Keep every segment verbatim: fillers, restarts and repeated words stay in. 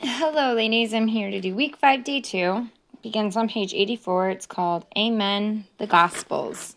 Hello, ladies. I'm here to do week five, day two. It begins on page eighty-four. It's called Amen, the Gospels.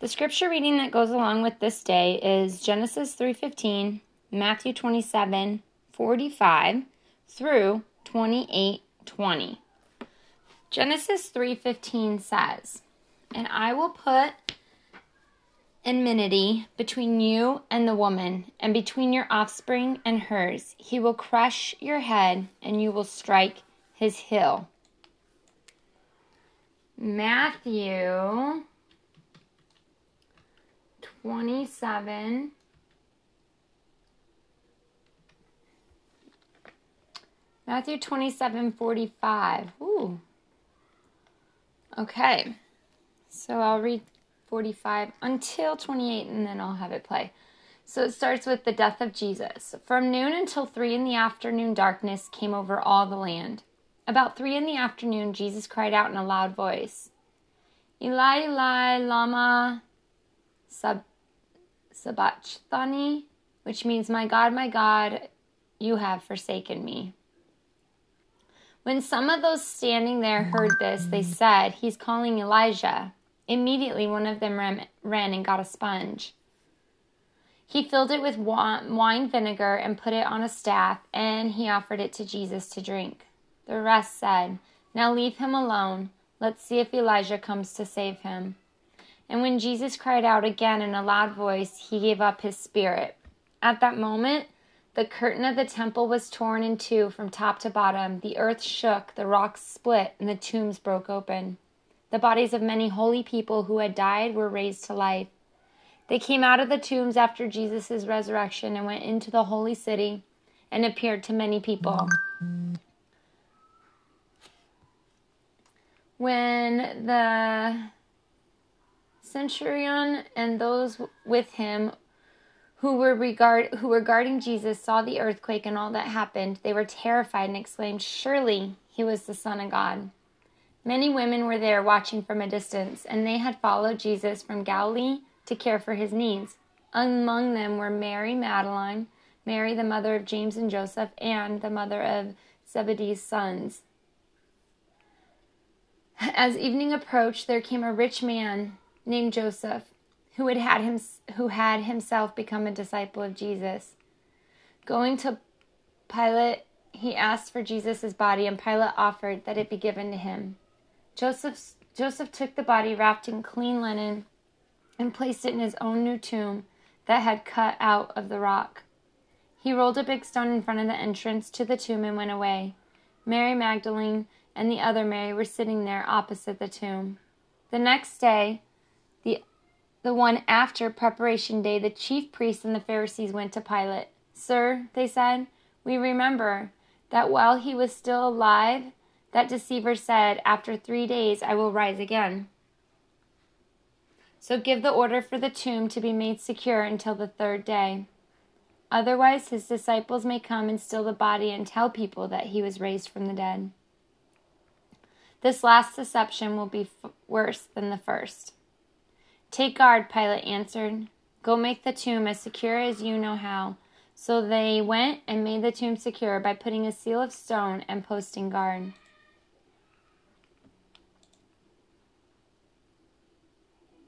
The scripture reading that goes along with this day is Genesis three fifteen, Matthew twenty-seven forty-five through twenty-eight twenty. Genesis three fifteen says, "And I will put enmity between you and the woman, and between your offspring and hers. He will crush your head, and you will strike his heel." Matthew twenty-seven Matthew twenty-seven forty-five. Ooh. Okay. So I'll read forty-five until twenty-eight, and then I'll have it play. So it starts with the death of Jesus. "From noon until three in the afternoon, darkness came over all the land. About three in the afternoon, Jesus cried out in a loud voice, 'Eli, Eli, lama sabachthani,' which means, 'My God, my God, you have forsaken me.' When some of those standing there heard this, they said, 'He's calling Elijah.' Immediately, one of them ran and got a sponge. He filled it with wine vinegar and put it on a staff, and he offered it to Jesus to drink. The rest said, 'Now leave him alone. Let's see if Elijah comes to save him.' And when Jesus cried out again in a loud voice, he gave up his spirit. At that moment, the curtain of the temple was torn in two from top to bottom. The earth shook, the rocks split, and the tombs broke open. The bodies of many holy people who had died were raised to life. They came out of the tombs after Jesus' resurrection and went into the holy city and appeared to many people. When the centurion and those with him who were regard who were guarding Jesus saw the earthquake and all that happened, they were terrified and exclaimed, 'Surely he was the Son of God.' Many women were there watching from a distance, and they had followed Jesus from Galilee to care for his needs. Among them were Mary Magdalene, Mary the mother of James and Joseph, and the mother of Zebedee's sons. As evening approached, there came a rich man named Joseph, who had, had him, who had himself become a disciple of Jesus. Going to Pilate, he asked for Jesus' body, and Pilate offered that it be given to him. Joseph's, Joseph took the body wrapped in clean linen and placed it in his own new tomb that had cut out of the rock. He rolled a big stone in front of the entrance to the tomb and went away. Mary Magdalene and the other Mary were sitting there opposite the tomb. The next day, the, the one after preparation day, the chief priests and the Pharisees went to Pilate. 'Sir,' they said, 'we remember that while he was still alive, that deceiver said, "After three days I will rise again." So give the order for the tomb to be made secure until the third day. Otherwise his disciples may come and steal the body and tell people that he was raised from the dead. This last deception will be f- worse than the first.' 'Take guard,' Pilate answered. 'Go make the tomb as secure as you know how.' So they went and made the tomb secure by putting a seal of stone and posting guard.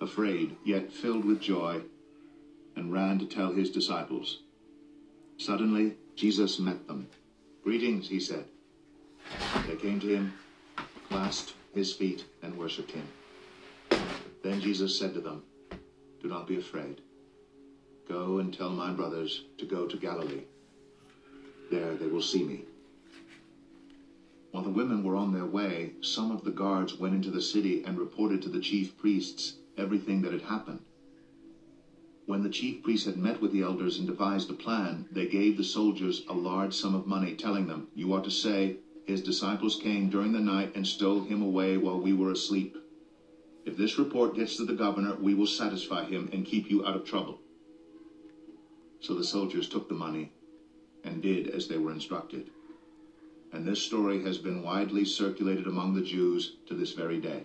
afraid, yet filled with joy, and ran to tell his disciples. Suddenly, Jesus met them. "Greetings," he said. They came to him, clasped his feet, and worshipped him. Then Jesus said to them, "Do not be afraid. Go and tell my brothers to go to Galilee. There they will see me." While the women were on their way, some of the guards went into the city and reported to the chief priests everything that had happened. When the chief priests had met with the elders and devised a plan, they gave the soldiers a large sum of money, telling them, "You ought to say, 'His disciples came during the night and stole him away while we were asleep.' If this report gets to the governor, we will satisfy him and keep you out of trouble." So the soldiers took the money and did as they were instructed. And this story has been widely circulated among the Jews to this very day.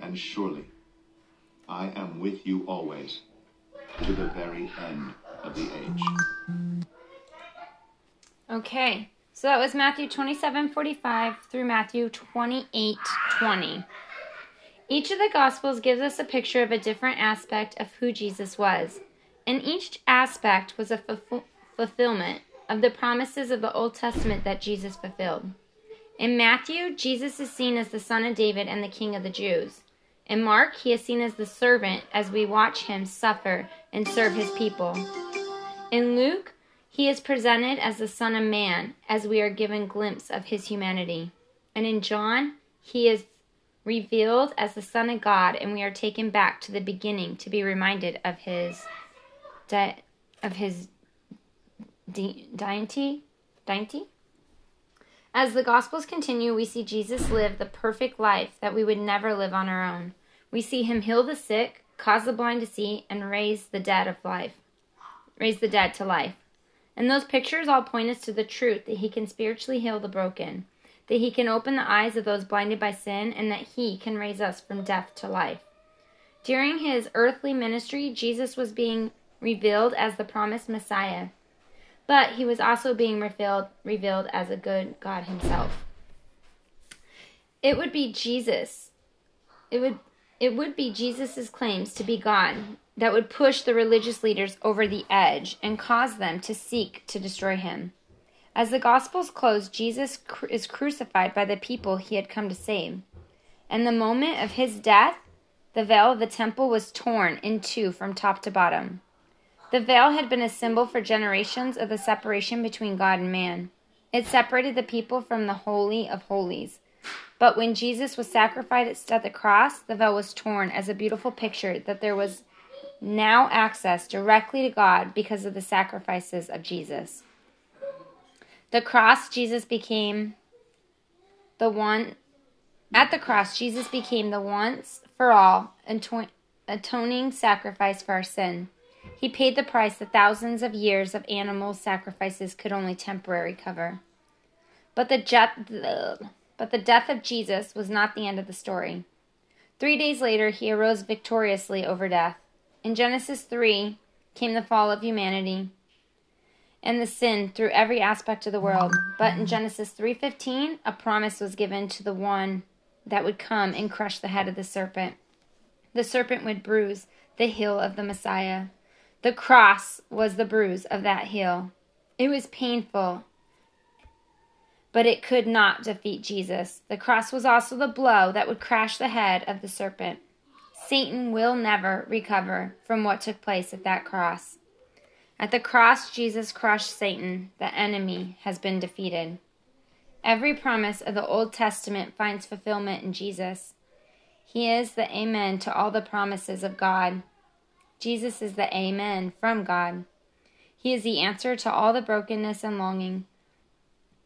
And surely I am with you always, to the very end of the age." Okay, so that was Matthew twenty-seven forty-five through Matthew twenty-eight twenty. Each of the Gospels gives us a picture of a different aspect of who Jesus was, and each aspect was a fulf- fulfillment of the promises of the Old Testament that Jesus fulfilled. In Matthew, Jesus is seen as the son of David and the king of the Jews. In Mark, he is seen as the servant as we watch him suffer and serve his people. In Luke, he is presented as the Son of Man as we are given a glimpse of his humanity. And in John, he is revealed as the Son of God, and we are taken back to the beginning to be reminded of his de- of his de- deity. deity? As the Gospels continue, we see Jesus live the perfect life that we would never live on our own. We see him heal the sick, cause the blind to see, and raise the dead of life. Raise the dead to life. And those pictures all point us to the truth that he can spiritually heal the broken, that he can open the eyes of those blinded by sin, and that he can raise us from death to life. During his earthly ministry, Jesus was being revealed as the promised Messiah, but he was also being revealed, revealed as a good God himself. It would be Jesus, it would, it would be Jesus's claims to be God that would push the religious leaders over the edge and cause them to seek to destroy him. As the Gospels close, Jesus cru- is crucified by the people he had come to save. And the moment of his death, the veil of the temple was torn in two from top to bottom. The veil had been a symbol for generations of the separation between God and man. It separated the people from the Holy of Holies. But when Jesus was sacrificed at the cross, the veil was torn as a beautiful picture that there was now access directly to God because of the sacrifices of Jesus. The cross, Jesus became the one. At the cross, Jesus became the once for all atoning sacrifice for our sin. He paid the price that thousands of years of animal sacrifices could only temporarily cover. But the, je- but the death of Jesus was not the end of the story. Three days later, he arose victoriously over death. In Genesis three came the fall of humanity and the sin through every aspect of the world. But in Genesis three fifteen, a promise was given to the one that would come and crush the head of the serpent. The serpent would bruise the heel of the Messiah. The cross was the bruise of that heel. It was painful, but it could not defeat Jesus. The cross was also the blow that would crash the head of the serpent. Satan will never recover from what took place at that cross. At the cross, Jesus crushed Satan. The enemy has been defeated. Every promise of the Old Testament finds fulfillment in Jesus. He is the amen to all the promises of God. Jesus is the amen from God. He is the answer to all the brokenness and longing.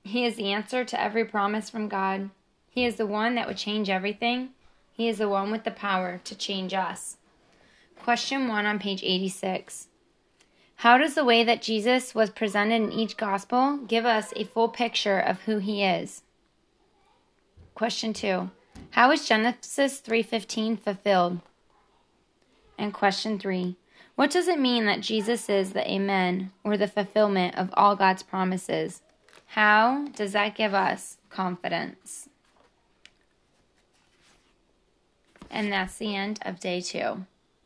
He is the answer to every promise from God. He is the one that would change everything. He is the one with the power to change us. Question one on page eighty-six. How does the way that Jesus was presented in each gospel give us a full picture of who he is? Question two, how is Genesis three fifteen fulfilled? And question three, what does it mean that Jesus is the Amen, or the fulfillment of all God's promises? How does that give us confidence? And that's the end of day two.